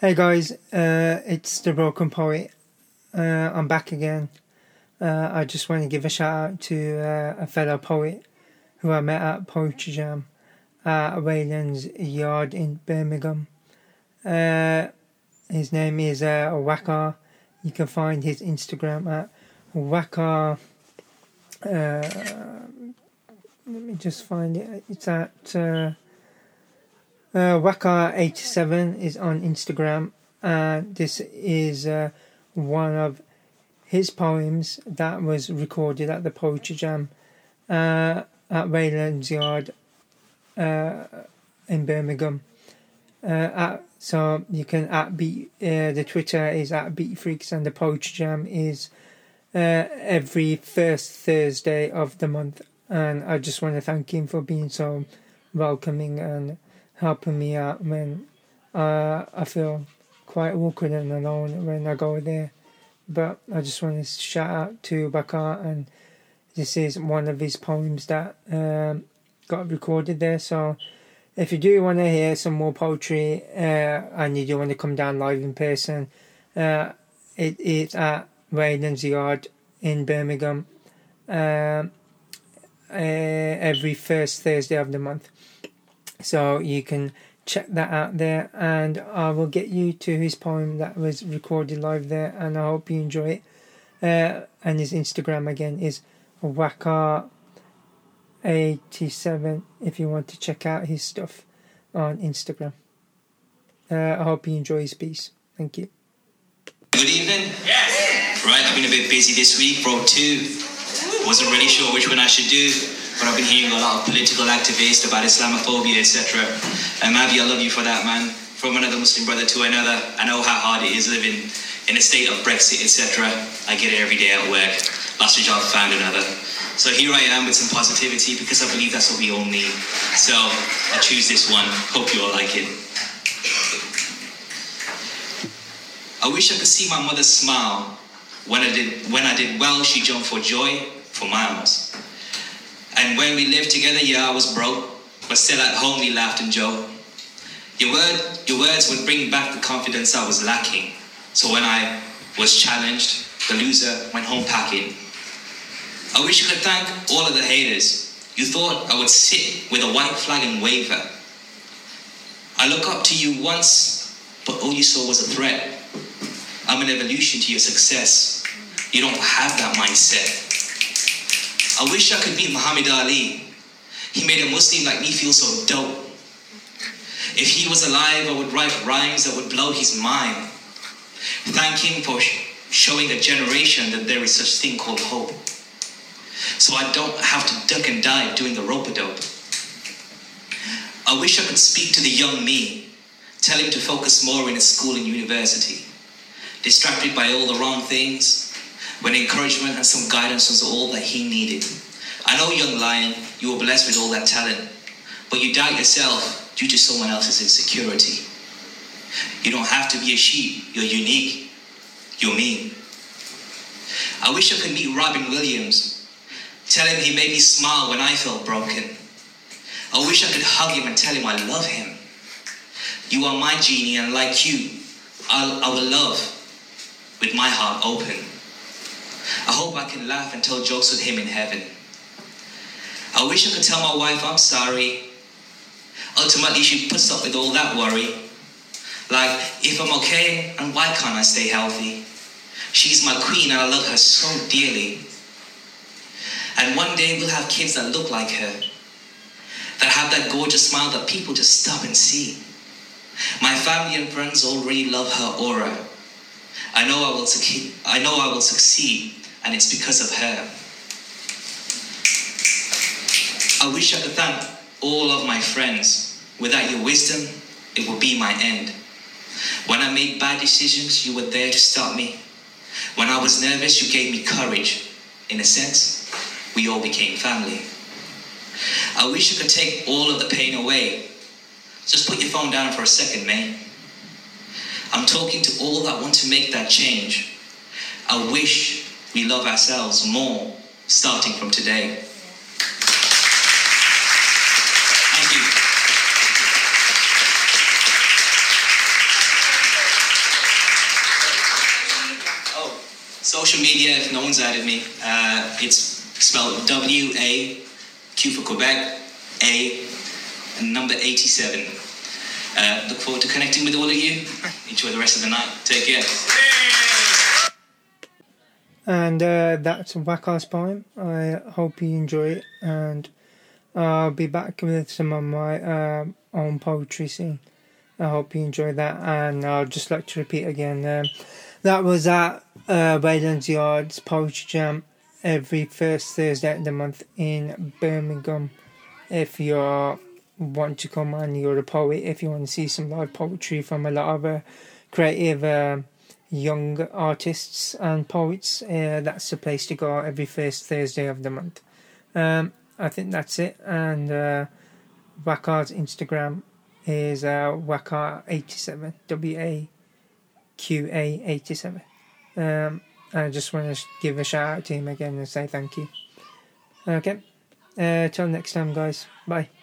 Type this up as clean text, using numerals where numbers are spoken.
Hey guys, it's The Broken Poet. I'm back again. I just want to give a shout out to a fellow poet who I met at Poetry Jam at Wayland's Yard in Birmingham. His name is Waqas. You can find his Instagram at Waqas. Let me just find it. It's at... Waqas87 is on Instagram, and this is one of his poems that was recorded at the Poetry Jam at Wayland's Yard in Birmingham. So you can the Twitter is at Beatfreeks, and the Poetry Jam is every first Thursday of the month. And I just want to thank him for being so welcoming and helping me out when I feel quite awkward and alone when I go there. But I just want to shout out to Waqas, and this is one of his poems that got recorded there. So if you do want to hear some more poetry and you do want to come down live in person, it is at Wayland's Yard in Birmingham every first Thursday of the month. So you can check that out there, and I will get you to his poem that was recorded live there, and I hope you enjoy it. And his Instagram again is Waqas87 if you want to check out his stuff on Instagram. I hope you enjoy his piece. Thank you. Good evening. Yes. Right, I've been a bit busy this week, bro, too. Wasn't really sure which one I should do. But I've been hearing a lot of political activists about Islamophobia, etc. And Mavi, I love you for that, man. From another Muslim brother to another, I know how hard it is living in a state of Brexit, etc. I get it every day at work. Lost a job, found another. So here I am with some positivity, because I believe that's what we all need. So I choose this one. Hope you all like it. I wish I could see my mother smile. When I did well, she jumped for joy for miles. And when we lived together, yeah, I was broke, but still at home we laughed and joked. Your words would bring back the confidence I was lacking. So when I was challenged, the loser went home packing. I wish you could thank all of the haters. You thought I would sit with a white flag and waver. I look up to you once, but all you saw was a threat. I'm an evolution to your success. You don't have that mindset. I wish I could be Muhammad Ali. He made a Muslim like me feel so dope. If he was alive, I would write rhymes that would blow his mind. Thank him for showing a generation that there is such thing called hope. So I don't have to duck and dive doing the rope-a-dope. I wish I could speak to the young me. Tell him to focus more in his school and university. Distracted by all the wrong things, when encouragement and some guidance was all that he needed. I know, young lion, you were blessed with all that talent, but you doubt yourself due to someone else's insecurity. You don't have to be a sheep. You're unique. You're me. I wish I could meet Robin Williams. Tell him he made me smile when I felt broken. I wish I could hug him and tell him I love him. You are my genie, and like you, I will love with my heart open. I hope I can laugh and tell jokes with him in heaven. I wish I could tell my wife I'm sorry. Ultimately, she puts up with all that worry. Like, if I'm okay, and why can't I stay healthy? She's my queen, and I love her so dearly. And one day we'll have kids that look like her, that have that gorgeous smile that people just stop and see. My family and friends already love her aura. I know I will succeed, and it's because of her. I wish I could thank all of my friends. Without your wisdom, it would be my end. When I made bad decisions, you were there to stop me. When I was nervous, you gave me courage. In a sense, we all became family. I wish I could take all of the pain away. Just put your phone down for a second, man. I'm talking to all that want to make that change. I wish we love ourselves more, starting from today. Thank you. social media, if no one's added me, it's spelled W-A, Q for Quebec, A, and number 87. Look forward to connecting with all of you. Enjoy the rest of the night. Take care. And that's Waqas poem. I hope you enjoy it, and I'll be back with some of my own poetry soon. I hope you enjoy that, and I'll just like to repeat again. That was at Wayland's Yard's Poetry Jam every first Thursday of the month in Birmingham. If you want to come and you're a poet, if you want to see some live poetry from a lot of creative young artists and poets, that's the place to go every first Thursday of the month. I think that's it, and Waqas' Instagram is Waqa87, WAQA87. I just want to give a shout out to him again and say thank you. Okay, till next time, guys. Bye.